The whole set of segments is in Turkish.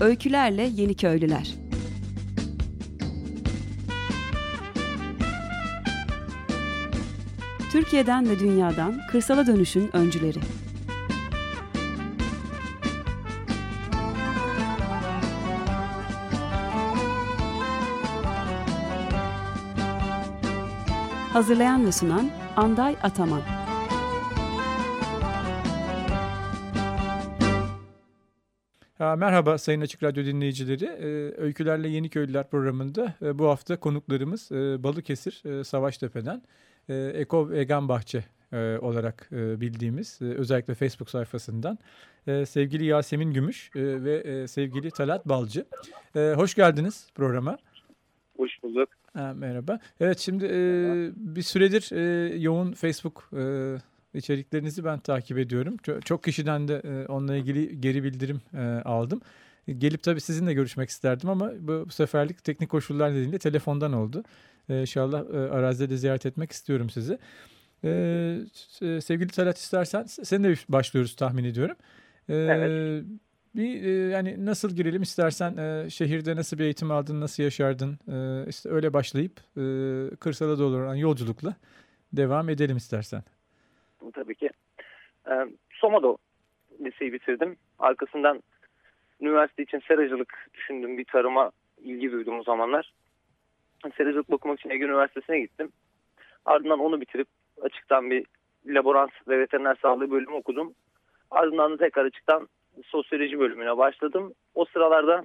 Öykülerle Yeni Köylüler. Türkiye'den ve dünyadan kırsala dönüşün öncüleri. Hazırlayan ve sunan Anday Ataman. Merhaba Sayın Açık Radyo dinleyicileri. Öykülerle Yeni Köylüler programında bu hafta konuklarımız Balıkesir Savaştepe'den Eko Egen Bahçe olarak bildiğimiz, özellikle Facebook sayfasından sevgili Yasemin Gümüş ve sevgili Talat Balcı. Hoş geldiniz programa. Hoş bulduk. Merhaba. Evet, şimdi bir süredir yoğun Facebook içeriklerinizi ben takip ediyorum. Çok kişiden de onunla ilgili geri bildirim aldım. Gelip tabii sizinle görüşmek isterdim ama bu seferlik teknik koşullar nedeniyle telefondan oldu. İnşallah arazide de ziyaret etmek istiyorum sizi. Sevgili Talat, istersen seninle başlıyoruz tahmin ediyorum. Evet. Yani nasıl girelim istersen, şehirde nasıl bir eğitim aldın, nasıl yaşardın, işte öyle başlayıp kırsala doğru olan yolculukla devam edelim istersen. Tabii ki. Soma'da liseyi bitirdim. Arkasından üniversite için seracılık düşündüm, bir tarıma ilgi duydum o zamanlar. Seracılık okumak için Ege Üniversitesi'ne gittim. Ardından onu bitirip açıktan bir laborans ve veteriner sağlığı bölümü okudum. Ardından da tekrar açıktan sosyoloji bölümüne başladım. O sıralarda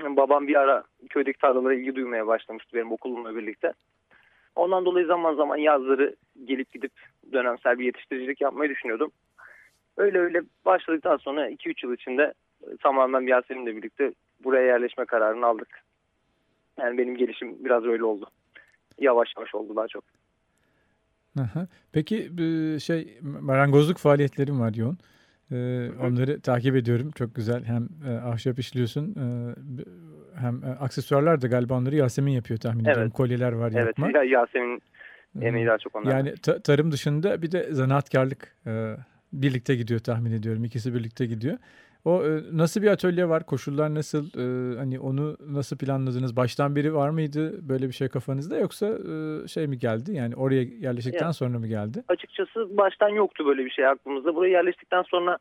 babam bir ara köydeki tarlalara ilgi duymaya başlamıştı benim okulumla birlikte. Ondan dolayı zaman zaman yazları gelip gidip dönemsel bir yetiştiricilik yapmayı düşünüyordum. Öyle başladıktan sonra 2-3 yıl içinde tamamen Yasemin'le birlikte buraya yerleşme kararını aldık. Yani benim gelişim biraz öyle oldu. Yavaş yavaş oldu daha çok. Peki marangozluk faaliyetlerim var yoğun. Onları takip ediyorum. Çok güzel. Hem ahşap işliyorsun hem aksesuarlar da galiba onları Yasemin yapıyor tahmin ediyorum. Evet. Kolyeler var, yapma. Evet. Yasemin emeği daha çok onlar. Yani tarım dışında bir de zanaatkarlık birlikte gidiyor tahmin ediyorum. İkisi birlikte gidiyor. O nasıl bir atölye var? Koşullar nasıl? Hani onu nasıl planladınız? Baştan biri var mıydı böyle bir şey kafanızda, yoksa mi geldi? Yani oraya yerleştikten sonra mı geldi? Açıkçası baştan yoktu böyle bir şey aklımızda. Buraya yerleştikten sonra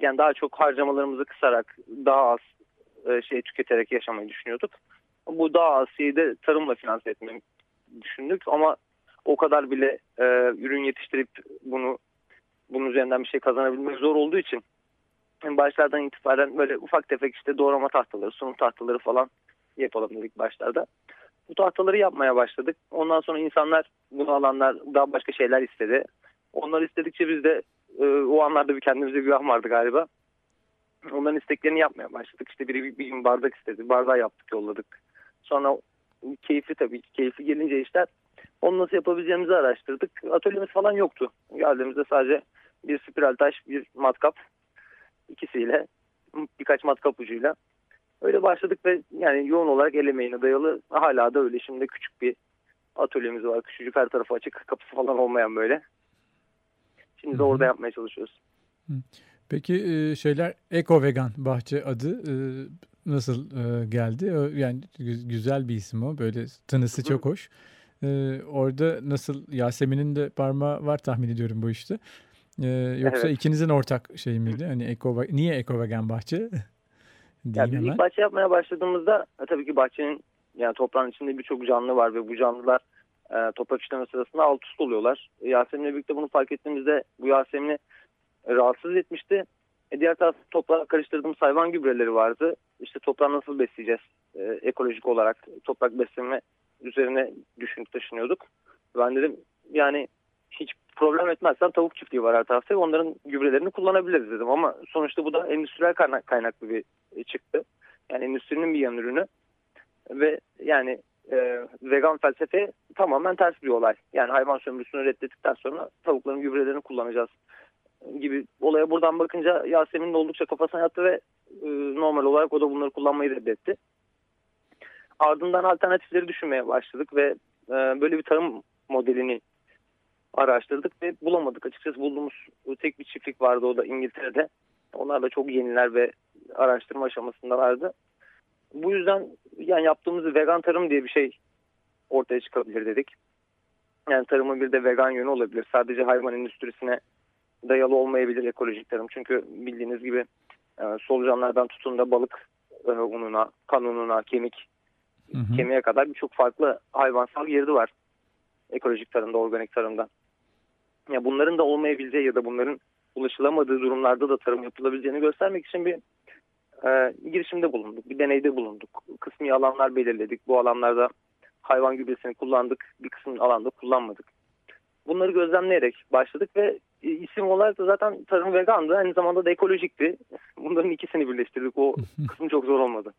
yani daha çok harcamalarımızı kısarak, daha az tüketerek yaşamayı düşünüyorduk. Bu daha az şeyi de tarımla finanse etmeyi düşündük ama o kadar bile ürün yetiştirip bunun üzerinden bir şey kazanabilmek zor olduğu için başlardan itibaren böyle ufak tefek doğrama tahtaları, sunum tahtaları falan yapalım dedik başlarda. Bu tahtaları yapmaya başladık. Ondan sonra insanlar, bunu alanlar daha başka şeyler istedi. Onlar istedikçe biz de o anlarda bir kendimize güven vardı galiba. Onların isteklerini yapmaya başladık. Biri bir gün bardak istedi. Bardağı yaptık, yolladık. Sonra keyifli gelince işler. Onu nasıl yapabileceğimizi araştırdık. Atölyemiz falan yoktu. Geldiğimizde sadece bir spiral taş, bir matkap. İkisiyle, birkaç matkap ucuyla öyle başladık ve yani yoğun olarak el emeğine dayalı hala da öyle. Şimdi küçük bir atölyemiz var. Küçücük, her tarafı açık, kapısı falan olmayan böyle. Şimdi de orada yapmaya çalışıyoruz. Peki Eko Vegan Bahçe adı nasıl geldi? Yani güzel bir isim o. Böyle tınısı çok hoş. Orada nasıl, Yasemin'in de parmağı var tahmin ediyorum bu işte. Yoksa evet, ikinizin ortak şey miydi? Hani niye Eko Egen Bahçe? Yani biz ilk bahçe yapmaya başladığımızda tabii ki bahçenin, yani toprağın içinde birçok canlı var ve bu canlılar toprak işleme sırasında alt üst oluyorlar. Yasemin'le birlikte bunu fark ettiğimizde bu Yasemin'i rahatsız etmişti. Diğer tarafta toprağa karıştırdığımız hayvan gübreleri vardı. Toprağı nasıl besleyeceğiz? Ekolojik olarak toprak besleme üzerine düşünüp taşınıyorduk. Ben dedim yani hiç problem etmezsen tavuk çiftliği var her tarafta. Onların gübrelerini kullanabiliriz dedim. Ama sonuçta bu da endüstriyel kaynaklı bir çıktı. Yani endüstrinin bir yan ürünü. Ve yani vegan felsefe tamamen ters bir olay. Yani hayvan sömürüsünü reddettikten sonra tavukların gübrelerini kullanacağız gibi. Olaya buradan bakınca Yasemin de oldukça kafasına yattı ve normal olarak o da bunları kullanmayı reddetti. Ardından alternatifleri düşünmeye başladık ve böyle bir tarım modelini araştırdık ve bulamadık açıkçası. Bulduğumuz tek bir çiftlik vardı, o da İngiltere'de. Onlar da çok yeniler ve araştırma aşamasındalardı. Bu yüzden yani yaptığımız vegan tarım diye bir şey ortaya çıkabilir dedik. Yani tarımın bir de vegan yönü olabilir. Sadece hayvan endüstrisine dayalı olmayabilir ekolojik tarım. Çünkü bildiğiniz gibi solucanlardan tutun da balık ununa, kan ununa, kemiğe kadar birçok farklı hayvansal girdi var ekolojik tarımda, organik tarımda. Ya bunların da olmayabileceği ya da bunların ulaşılamadığı durumlarda da tarım yapılabileceğini göstermek için bir girişimde bulunduk, bir deneyde bulunduk. Kısmi alanlar belirledik. Bu alanlarda hayvan gübresini kullandık, bir kısmı alanda kullanmadık. Bunları gözlemleyerek başladık ve isim olarak da zaten tarım vegandı, aynı zamanda da ekolojikti. Bunların ikisini birleştirdik. O kısım çok zor olmadı.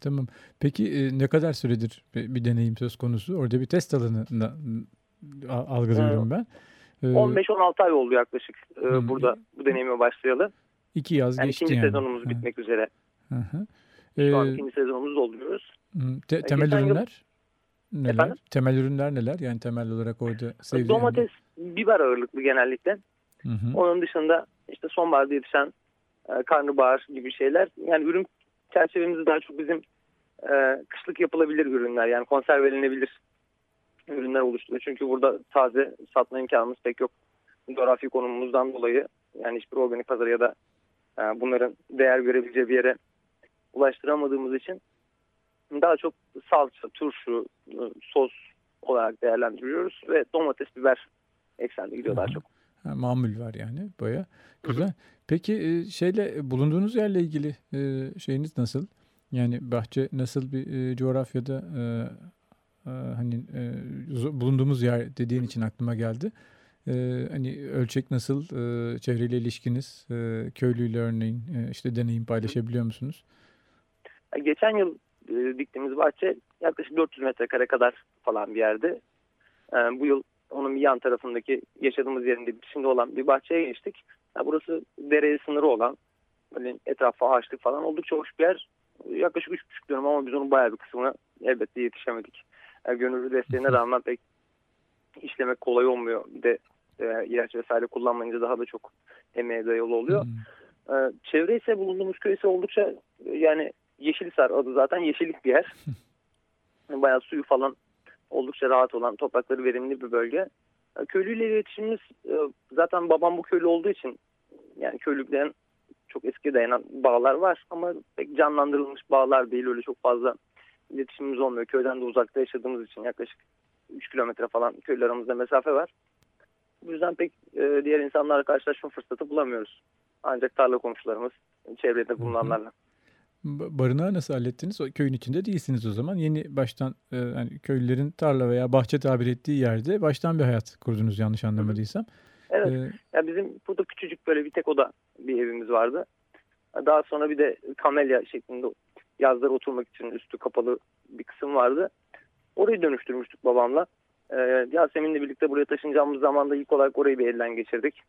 Tamam. Peki ne kadar süredir bir deneyim söz konusu? Orada bir test alanı algılıyorum ben. 15-16 ay oldu yaklaşık burada bu deneyime başlayalı. 2 yaz yani geçti. İkinci sezonumuz bitmek üzere. Şu an ikinci sezonumuzu dolduruyoruz. Temel ürünler neler? Efendim? Temel ürünler neler? Yani temel olarak orada sevdiğim... Domates, biber ağırlıklı genellikle. Onun dışında işte sonbaharda yetişen karnabahar gibi şeyler. Yani ürün çerçevemiz daha çok bizim kışlık yapılabilir ürünler. Yani konservelenebilir ürünler oluşturuyor. Çünkü burada taze satma imkanımız pek yok. Coğrafi konumumuzdan dolayı yani hiçbir organik pazarı ya da bunların değer görebileceği bir yere ulaştıramadığımız için daha çok salça, turşu, sos olarak değerlendiriyoruz ve domates, biber eksende gidiyor daha çok. Mamul var yani, baya güzel. Peki şeyle, bulunduğunuz yerle ilgili şeyiniz nasıl? Yani bahçe nasıl bir coğrafyada, hani bulunduğumuz yer dediğin için aklıma geldi. Hani ölçek nasıl, çevreyle ilişkiniz, köylüyle örneğin işte deneyim paylaşabiliyor musunuz? Geçen yıl diktiğimiz bahçe yaklaşık 400 metrekare kadar falan bir yerde. Bu yıl onun bir yan tarafındaki yaşadığımız yerinde şimdi olan bir bahçeye geçtik. Yani burası dereye sınırı olan, böyle etrafı ağaçlık falan, oldukça hoş bir yer. Yaklaşık 3,5 dönüm ama biz onun bayağı bir kısmını elbette yetişemedik. Yani gönüllü desteğine rağmen pek işlemek kolay olmuyor. Bir de ilaç vesaire kullanmayınca daha da çok emeğe dayalı oluyor. Çevre ise, bulunduğumuz köy ise oldukça yani Yeşilsar adı zaten, yeşillik bir yer. Bayağı suyu falan oldukça rahat olan, toprakları verimli bir bölge. Köylüyle iletişimimiz, zaten babam bu köylü olduğu için yani köylüklerin çok eski dayanan bağlar var ama pek canlandırılmış bağlar değil. Öyle çok fazla iletişimimiz olmuyor. Köyden de uzakta yaşadığımız için yaklaşık 3 kilometre falan köylü aramızda mesafe var. Bu yüzden pek diğer insanlarla karşılaşma fırsatı bulamıyoruz. Ancak tarla komşularımız, çevrede bulunanlarla. Barınağı nasıl hallettiniz? O köyün içinde değilsiniz o zaman. Yeni baştan yani köylülerin tarla veya bahçe tabir ettiği yerde baştan bir hayat kurdunuz, yanlış anlamadıysam. Evet. Yani bizim burada küçücük böyle bir tek oda bir evimiz vardı. Daha sonra bir de kamelya şeklinde yazları oturmak için üstü kapalı bir kısım vardı. Orayı dönüştürmüştük babamla. Yasemin'le birlikte buraya taşınacağımız zaman da ilk olarak orayı bir elden geçirdik.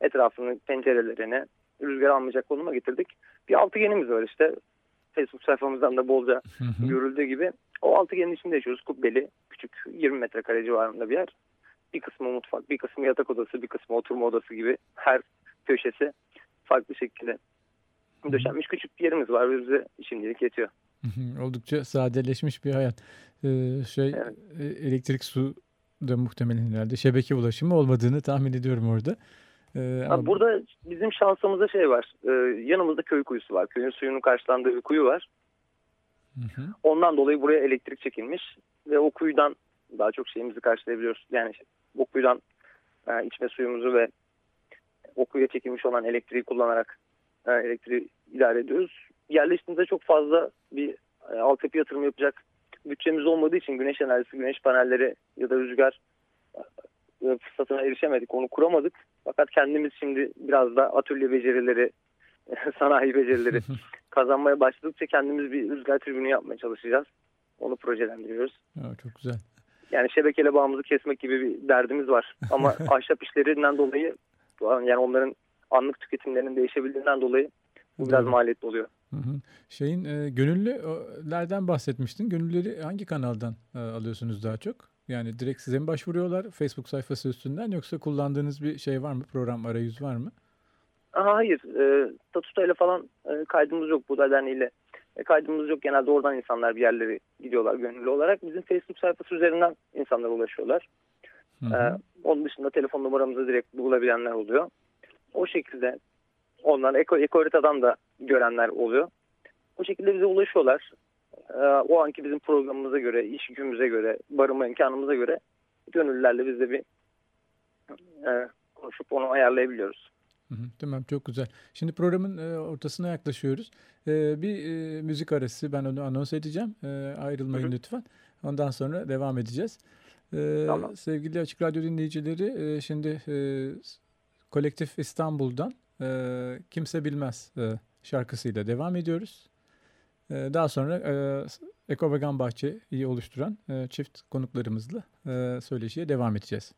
Etrafını, pencerelerini rüzgar almayacak konuma getirdik. Bir altıgenimiz var işte. Facebook sayfamızdan da bolca görüldüğü gibi. O altıgenin içinde yaşıyoruz. Kubbeli, küçük, 20 metrekare civarında bir yer. Bir kısmı mutfak, bir kısmı yatak odası, bir kısmı oturma odası gibi. Her köşesi farklı şekilde döşenmiş küçük bir yerimiz var ve bize şimdilik yetiyor. Oldukça sadeleşmiş bir hayat. Evet. Elektrik, su da muhtemelen herhalde şebeke ulaşımı olmadığını tahmin ediyorum orada. Ama burada bizim şansımızda şey var. Yanımızda köy kuyusu var. Köyün suyunun karşılandığı bir kuyu var. Ondan dolayı buraya elektrik çekilmiş ve o kuyudan daha çok şeyimizi karşılayabiliyoruz. Yani o kuyudan içme suyumuzu ve o kuyuya çekilmiş olan elektriği kullanarak elektriği idare ediyoruz. Yerleştiğimizde çok fazla bir altyapı yatırımı yapacak bütçemiz olmadığı için güneş enerjisi, güneş panelleri ya da rüzgar fırsatına erişemedik. Onu kuramadık. Fakat kendimiz şimdi biraz da atölye becerileri, sanayi becerileri kazanmaya başladıkça kendimiz bir rüzgar türbünü yapmaya çalışacağız. Onu projelendiriyoruz. Evet, çok güzel. Yani şebekeyle bağımızı kesmek gibi bir derdimiz var. Ama ahşap işlerinden dolayı, yani onların anlık tüketimlerinin değişebildiğinden dolayı bu biraz maliyetli oluyor. Gönüllülerden bahsetmiştin. Gönüllüleri hangi kanaldan alıyorsunuz daha çok? Yani direkt size mi başvuruyorlar Facebook sayfası üstünden, yoksa kullandığınız bir şey var mı? Program, arayüz var mı? Hayır, statüyle falan kaydımız yok, Buğday Derneği'yle kaydımız yok. Genelde oradan insanlar bir yerlere gidiyorlar gönüllü olarak. Bizim Facebook sayfası üzerinden insanlar ulaşıyorlar. Onun dışında telefon numaramızı direkt bulabilenler oluyor. O şekilde onlar ekoharitadan da görenler oluyor. O şekilde bize ulaşıyorlar. O anki bizim programımıza göre, iş yükümüze göre, barınma imkanımıza göre gönüllülerle biz de bir konuşup onu ayarlayabiliyoruz. Tamam, çok güzel. Şimdi programın ortasına yaklaşıyoruz. Bir müzik arası, ben onu anons edeceğim. Ayrılmayın lütfen. Ondan sonra devam edeceğiz. Tamam. Sevgili Açık Radyo dinleyicileri, şimdi Kolektif İstanbul'dan Kimse Bilmez şarkısıyla devam ediyoruz. Daha sonra Eko Egen Bahçe'yi oluşturan çift konuklarımızla söyleşiye devam edeceğiz.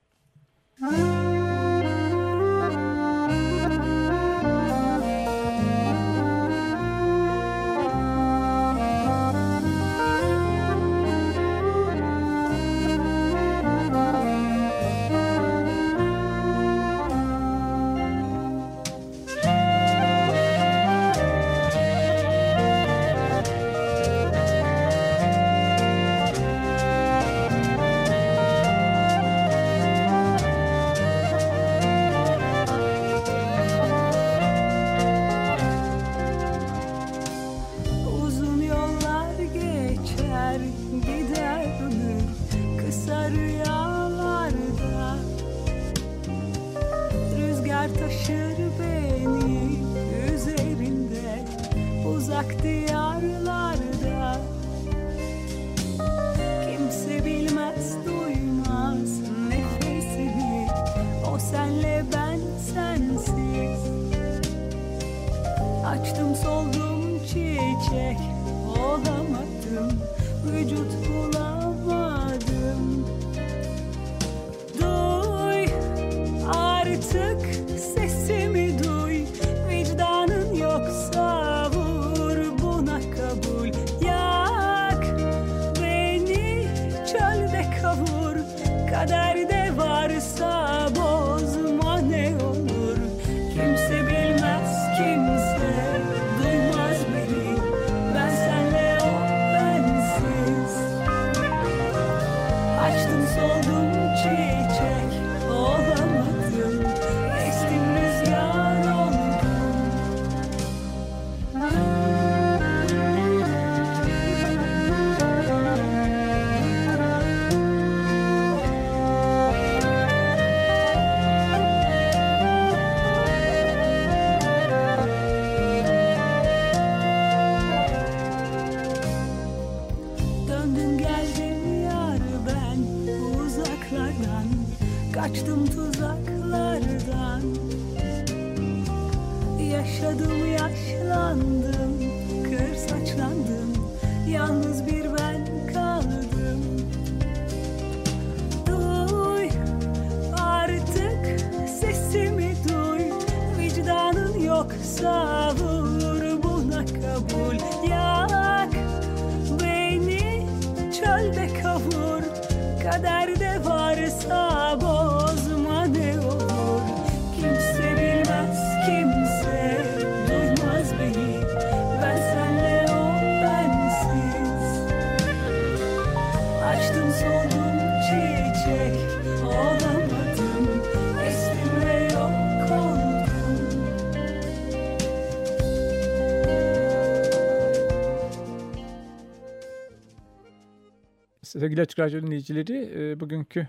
Sevgili Açık Radyo dinleyicileri, bugünkü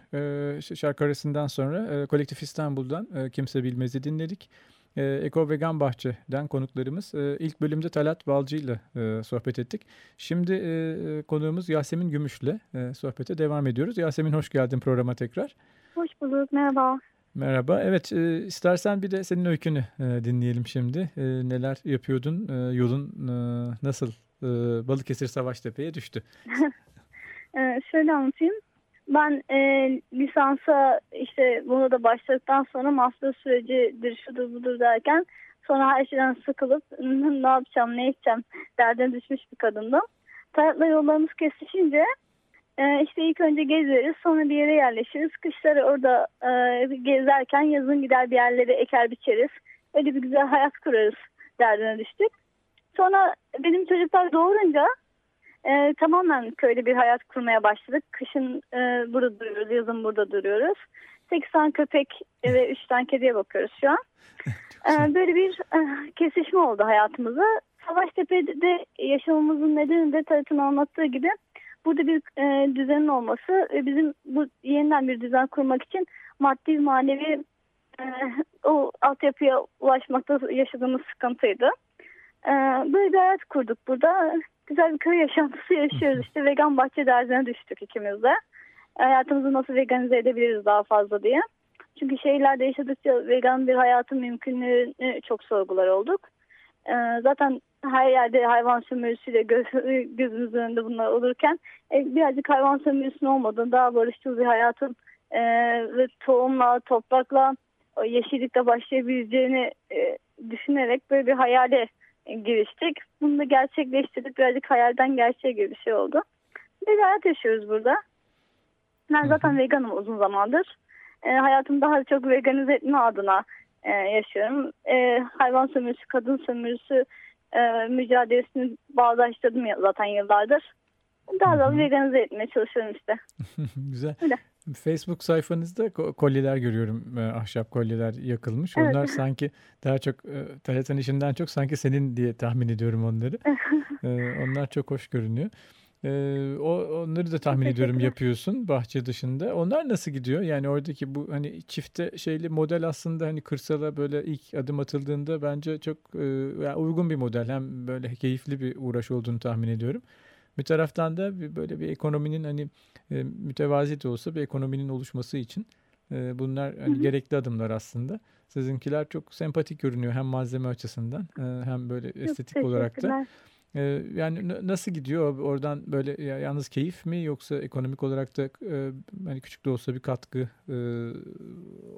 şarkı arasından sonra Kolektif İstanbul'dan Kimse Bilmez'i dinledik. Eko Egen Bahçe'den konuklarımız. İlk bölümde Talat Balcı ile sohbet ettik. Şimdi konuğumuz Yasemin Gümüş ile sohbete devam ediyoruz. Yasemin, hoş geldin programa tekrar. Hoş bulduk, merhaba. Merhaba, evet, istersen bir de senin öykünü dinleyelim şimdi. Neler yapıyordun, yolun nasıl Balıkesir Savaştepe'ye düştü? Şöyle anlatayım. Ben lisansa işte buna da başladıktan sonra master sürecidir, şudur budur derken sonra her şeyden sıkılıp ne yapacağım, ne edeceğim derdine düşmüş bir kadındım. Talat'la yollarımız kesişince işte ilk önce gezeriz, sonra bir yere yerleşiriz. Kışları orada gezerken yazın gider bir yerlere eker biçeriz. Öyle bir güzel hayat kurarız derdine düştük. Sonra benim çocuklar doğurunca tamamen köyde bir hayat kurmaya başladık. Kışın burada duruyoruz, yazın burada duruyoruz. 8 tane köpek ve 3 tane kediye bakıyoruz şu an. Böyle bir kesişme oldu hayatımıza. Savaştepe'de yaşamamızın nedeni de Talat'ın anlattığı gibi burada bir düzenin olması ve bizim bu yeniden bir düzen kurmak için maddi manevi o altyapıya ulaşmakta yaşadığımız sıkıntıydı. Böyle bir hayat kurduk burada. Güzel bir köy yaşantısı yaşıyoruz işte. Vegan bahçe derdine düştük ikimiz de. Hayatımızı nasıl veganize edebiliriz daha fazla diye. Çünkü şehirlerde yaşadıkça vegan bir hayatın mümkünlüğünü çok sorgular olduk. Zaten her yerde hayvan sömürüsüyle gözümüzün önünde bunlar olurken birazcık hayvan sömürüsünün olmadığını, daha barışçıl bir hayatın ve tohumla, toprakla, yeşillikle başlayabileceğini düşünerek böyle bir hayale giriştik. Bunu da gerçekleştirdik. Birazcık hayalden gerçeğe gibi bir şey oldu. Bir hayat yaşıyoruz burada. Ben zaten veganım uzun zamandır. Hayatımı daha çok veganize etme adına yaşıyorum. Hayvan sömürüsü, kadın sömürüsü mücadelesini bağdaştırdım zaten yıllardır. Daha da veganize etmeye çalışıyorum işte. Güzel. Öyle. Facebook sayfanızda kolyeler görüyorum. Ahşap kolyeler yakılmış. Evet. Onlar sanki daha çok Talat'ın işinden çok sanki senin diye tahmin ediyorum onları. Onlar çok hoş görünüyor. Onları da tahmin ediyorum yapıyorsun bahçe dışında. Onlar nasıl gidiyor? Yani oradaki bu hani çifte şeyli model aslında hani kırsala böyle ilk adım atıldığında bence çok yani uygun bir model. Hem böyle keyifli bir uğraş olduğunu tahmin ediyorum. Bir taraftan da böyle bir ekonominin hani mütevazi de olsa bir ekonominin oluşması için bunlar hani gerekli adımlar aslında. Sizinkiler çok sempatik görünüyor hem malzeme açısından hem böyle estetik olarak da. Yani nasıl gidiyor oradan böyle yalnız keyif mi yoksa ekonomik olarak da hani küçük de olsa bir katkı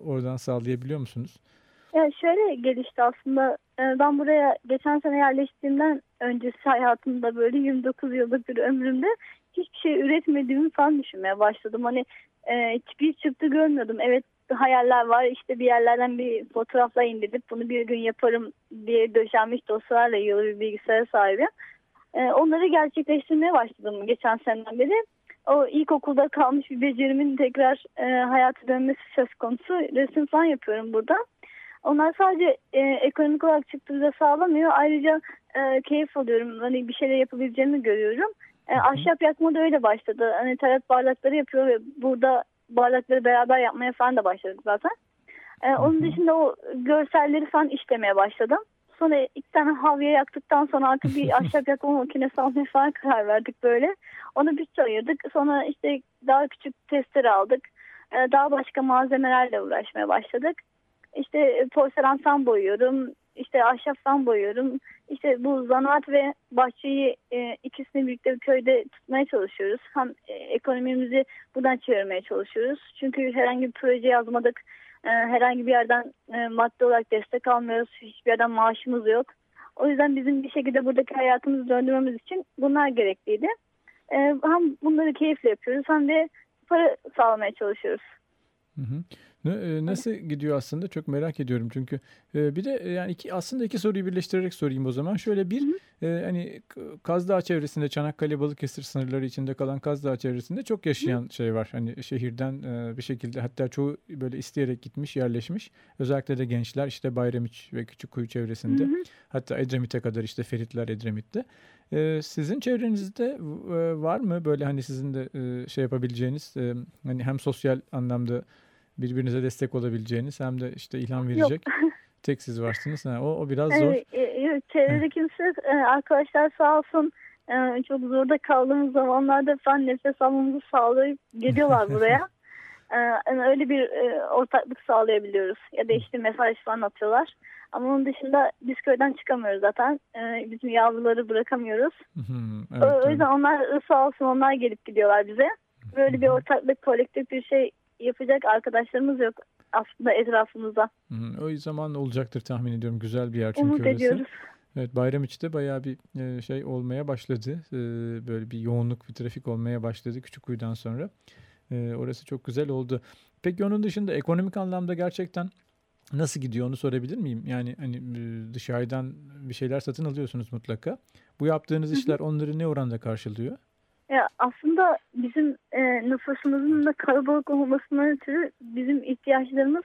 oradan sağlayabiliyor musunuz? Yani şöyle gelişti aslında. Ben buraya geçen sene yerleştiğimden öncesi hayatımda böyle 29 yıllık bir ömrümde hiçbir şey üretmediğimi falan düşünmeye başladım. Hani hiçbir çıktı görmüyordum. Evet, hayaller var işte, bir yerlerden bir fotoğrafla indirip bunu bir gün yaparım diye döşenmiş dosyalarla yolu bir bilgisayara sahibim. Onları gerçekleştirmeye başladım geçen seneden beri. O ilkokulda kalmış bir becerimin tekrar hayata dönmesi söz konusu. Resim falan yapıyorum burada. Onlar sadece ekonomik olarak çıktığımızda sağlamıyor. Ayrıca keyif alıyorum. Hani bir şeyler yapabileceğimi görüyorum. Ahşap yakma da öyle başladı. Hani Talat bardakları yapıyor ve burada bardakları beraber yapmaya falan da başladık zaten. Onun dışında o görselleri falan işlemeye başladım. Sonra iki tane havya yaktıktan sonra artık bir ahşap yakma makinesi almaya falan karar verdik böyle. Ona bütçe ayırdık. Sonra işte daha küçük testleri aldık. Daha başka malzemelerle uğraşmaya başladık. İşte porselensan boyuyorum, işte ahşaptan boyuyorum. İşte bu zanaat ve bahçeyi ikisini birlikte bir köyde tutmaya çalışıyoruz. Hem ekonomimizi buradan çevirmeye çalışıyoruz. Çünkü herhangi bir proje yazmadık. Herhangi bir yerden maddi olarak destek almıyoruz. Hiçbir yerden maaşımız yok. O yüzden bizim bir şekilde buradaki hayatımızı döndürmemiz için bunlar gerekliydi. Hem bunları keyifle yapıyoruz hem de para sağlamaya çalışıyoruz. Hı hı. Nasıl gidiyor aslında çok merak ediyorum çünkü bir de yani aslında iki soruyu birleştirerek sorayım o zaman. Şöyle bir hani Kazdağ çevresinde, Çanakkale Balıkesir sınırları içinde kalan Kazdağ çevresinde çok yaşayan şey var. Hani şehirden bir şekilde hatta çoğu böyle isteyerek gitmiş, yerleşmiş. Özellikle de gençler işte Bayramiç ve Küçükkuyu çevresinde. Hatta Edremit'e kadar işte Feritler Edremit'te. Sizin çevrenizde var mı böyle hani sizin de şey yapabileceğiniz hani hem sosyal anlamda birbirinize destek olabileceğiniz hem de işte ilham verecek. Yok. Tek siz varsınız. O biraz zor. Çevrede kimse arkadaşlar sağ olsun çok zorda kaldığımız zamanlarda falan nefes almamızı sağlayıp geliyorlar buraya. Öyle bir ortaklık sağlayabiliyoruz. Ya da işte mesaj falan atıyorlar. Ama onun dışında biz köyden çıkamıyoruz zaten. Bizim yavruları bırakamıyoruz. Evet, o yüzden onlar sağ olsun onlar gelip gidiyorlar bize. Böyle bir ortaklık, kolektif bir şey yapacak arkadaşlarımız yok aslında etrafımızda. O zaman olacaktır tahmin ediyorum. Güzel bir yer çünkü umut orası. Ediyoruz. Evet, Bayramiç'te bayağı bir şey olmaya başladı. Böyle bir yoğunluk, bir trafik olmaya başladı Küçükkuyu'dan sonra. Orası çok güzel oldu. Peki onun dışında ekonomik anlamda gerçekten Nasıl gidiyor onu sorabilir miyim? Yani hani dışarıdan bir şeyler satın alıyorsunuz mutlaka. Bu yaptığınız işler onları ne oranda karşılıyor? Ya aslında bizim nüfusumuzun da kalabalık olmasından ötürü bizim ihtiyaçlarımız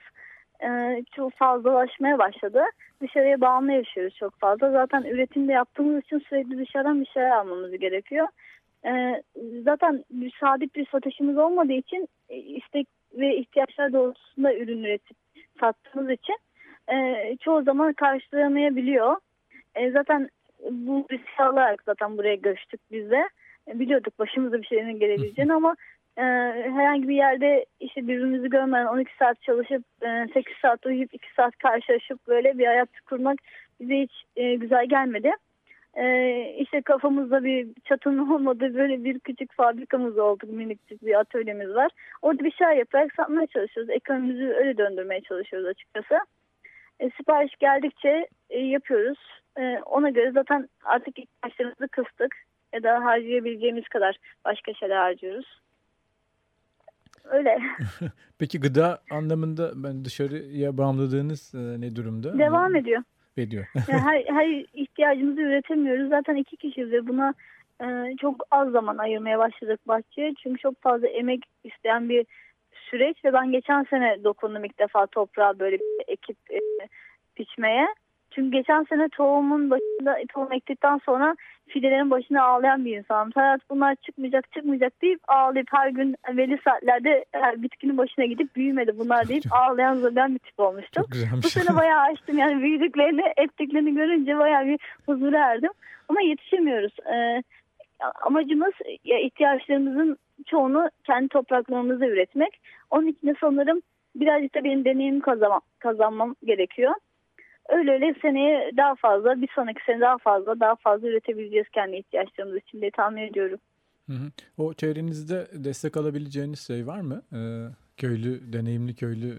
çok fazlalaşmaya başladı. Dışarıya bağımlı yaşıyoruz çok fazla. Zaten üretim de yaptığımız için sürekli dışarıdan bir şeyler almamız gerekiyor. Zaten sabit bir satışımız olmadığı için istek ve ihtiyaçlar doğrultusunda ürün üretip sattığımız için çoğu zaman karşılayamayabiliyor. Zaten bu risk alarak zaten buraya göçtük biz de. Biliyorduk başımıza bir şeylerin gelebileceğini ama herhangi bir yerde işte birbirimizi görmeden 12 saat çalışıp 8 saat uyuyup 2 saat karşılaşıp böyle bir hayat kurmak bize hiç güzel gelmedi. İşte kafamızda bir çatının olmadığı böyle bir küçük fabrikamız oldu, minik bir atölyemiz var. Orada bir şey yaparak satmaya çalışıyoruz. Ekonomimizi öyle döndürmeye çalışıyoruz açıkçası. Sipariş geldikçe yapıyoruz. Ona göre zaten artık ihtiyaçlarımızı kıstık ya da harcayabileceğimiz kadar başka şeyler harcıyoruz. Öyle. Peki gıda anlamında ben dışarıya bağımladığınız ne durumda? Devam ediyor. Yani her ihtiyacımızı üretemiyoruz. Zaten 2 kişiyiz ve buna çok az zaman ayırmaya başladık bahçeye. Çünkü çok fazla emek isteyen bir süreç ve ben geçen sene dokundum ilk defa toprağa böyle bir ekip biçmeye. Çünkü geçen sene tohum ektikten sonra fidelerin başına ağlayan bir insanım. Talat bunlar çıkmayacak deyip ağlayıp her gün belli saatlerde bitkinin başına gidip büyümedi bunlar deyip ağlayan zorlayan bir tip olmuştum. Bu sene bayağı açtım yani büyüdüklerini ettiklerini görünce bayağı bir huzura erdim. Ama yetişemiyoruz. Amacımız ihtiyaçlarımızın çoğunu kendi topraklarımızda üretmek. Onun için de sanırım birazcık da benim deneyim kazanmam gerekiyor. Öyle seneye daha fazla, bir sonraki sene daha fazla üretebileceğiz kendi ihtiyaçlarımız için diye tahmin ediyorum. Hı hı. O çevrenizde destek alabileceğiniz şey var mı? Deneyimli köylü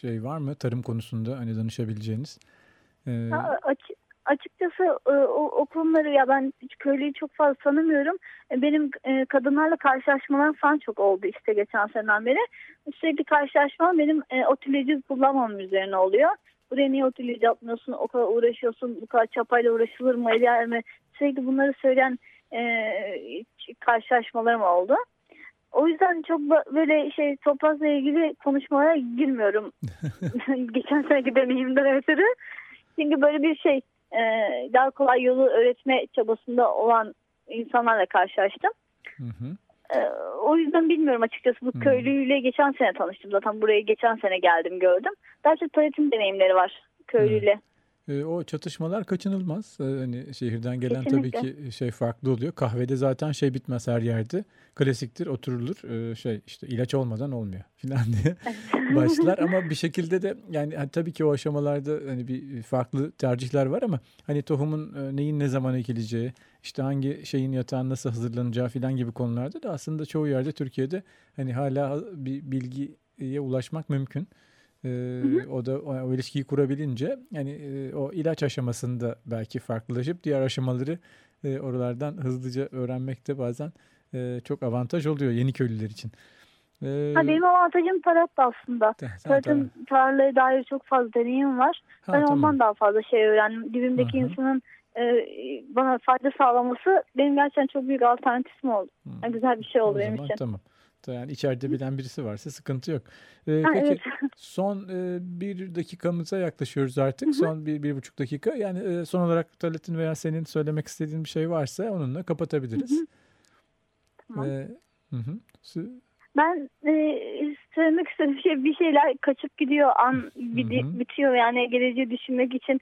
şey var mı? Tarım konusunda hani danışabileceğiniz? Açıkçası o kurumları ya ben köylüyü çok fazla tanımıyorum. Benim kadınlarla karşılaşmalarım falan çok oldu işte geçen seneden beri. Sürekli karşılaşmam benim otilyeci kullanmam üzerine oluyor. Buraya niye otilyeci yapmıyorsun, o kadar uğraşıyorsun, bu kadar çapayla uğraşılır mı, eder mi? Sürekli bunları söyleyen karşılaşmalarım oldu. O yüzden çok böyle toprakla ilgili konuşmalara girmiyorum. Geçen seneki deneyimden ötürü. Çünkü böyle bir daha kolay yolu öğretme çabasında olan insanlarla karşılaştım. Hı hı. O yüzden bilmiyorum açıkçası bu köylüyle geçen sene tanıştım zaten buraya geçen sene geldim gördüm. Daha çok taritim deneyimleri var köylüyle. O çatışmalar kaçınılmaz. Hani şehirden gelen kesinlikle. Tabii ki farklı oluyor. Kahvede zaten bitmez her yerde. Klasiktir oturulur ilaç olmadan olmuyor filan diye başlar ama bir şekilde de yani tabii ki o aşamalarda hani bir farklı tercihler var ama hani tohumun neyin ne zaman ekileceği hangi şeyin yatağın nasıl hazırlanacağı filan gibi konularda da aslında çoğu yerde Türkiye'de hani hala bir bilgiye ulaşmak mümkün. O da o ilişkiyi kurabilince o ilaç aşamasında belki farklılaşıp diğer aşamaları oralardan hızlıca öğrenmek de bazen çok avantaj oluyor yeni köylüler için. Benim avantajım Talat aslında. Talat'ın tarlaya dair çok fazla deneyim var. Ondan daha fazla öğrendim. Dibimdeki insanın bana fayda sağlaması benim gerçekten çok büyük alternatifim oldu. Yani güzel bir şey oldu benim için. Tamam. Yani içeride bilen birisi varsa sıkıntı yok. Peki evet. Son bir dakikamıza yaklaşıyoruz artık. Hı hı. Son 1,5 dakika. Yani son olarak Talat'ın veya senin söylemek istediğin bir şey varsa onunla kapatabiliriz. Hı hı. Tamam. Ben söylemek istediğim bir şeyler kaçıp gidiyor, bitiyor. Yani geleceği düşünmek için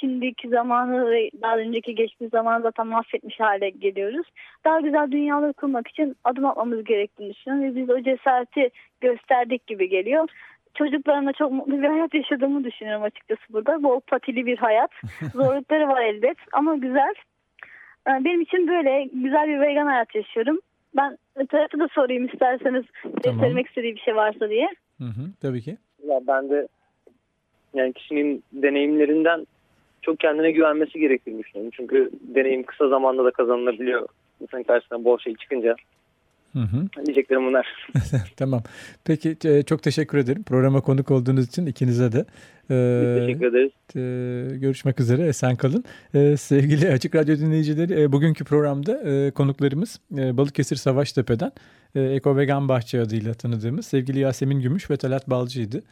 şimdiki zamanı ve daha önceki geçmiş zamanı zaten mahvetmiş hale geliyoruz. Daha güzel dünyaları kurmak için adım atmamız gerektiğini düşünüyorum ve biz o cesareti gösterdik gibi geliyor. Çocuklarımla çok mutlu bir hayat yaşadığımı düşünüyorum açıkçası burada. Bol patili bir hayat. Zorlukları var elbet ama güzel. Benim için böyle güzel bir vegan hayat yaşıyorum. Ben Talat'a da sorayım isterseniz söylemek istediği bir şey varsa diye. Tabii ki. Ya ben de kişinin deneyimlerinden çok kendine güvenmesi gerektiğini düşünüyorum. Çünkü deneyim kısa zamanda da kazanılabiliyor. İnsanın karşısına bol şey çıkınca. Diyeceklerim bunlar. Tamam. Peki çok teşekkür ederim. Programa konuk olduğunuz için ikinize de. Teşekkür ederiz. Görüşmek üzere. Esen kalın. Sevgili Açık Radyo dinleyicileri, bugünkü programda konuklarımız Balıkesir Savaştepe'den Eko Egen Bahçe adıyla tanıdığımız sevgili Yasemin Gümüş ve Talat Balcı'ydı.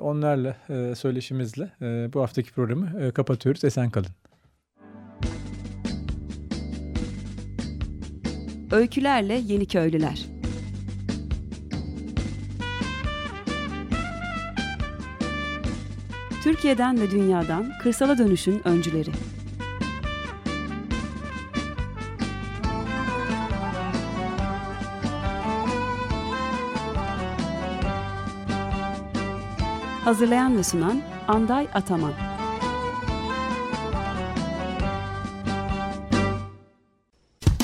Onlarla söyleşimizle bu haftaki programı kapatıyoruz. Esen kalın. Öykülerle Yeni Köylüler. Türkiye'den ve dünyadan kırsala dönüşün öncüleri. Hazırlayan ve sunan Anday Ataman.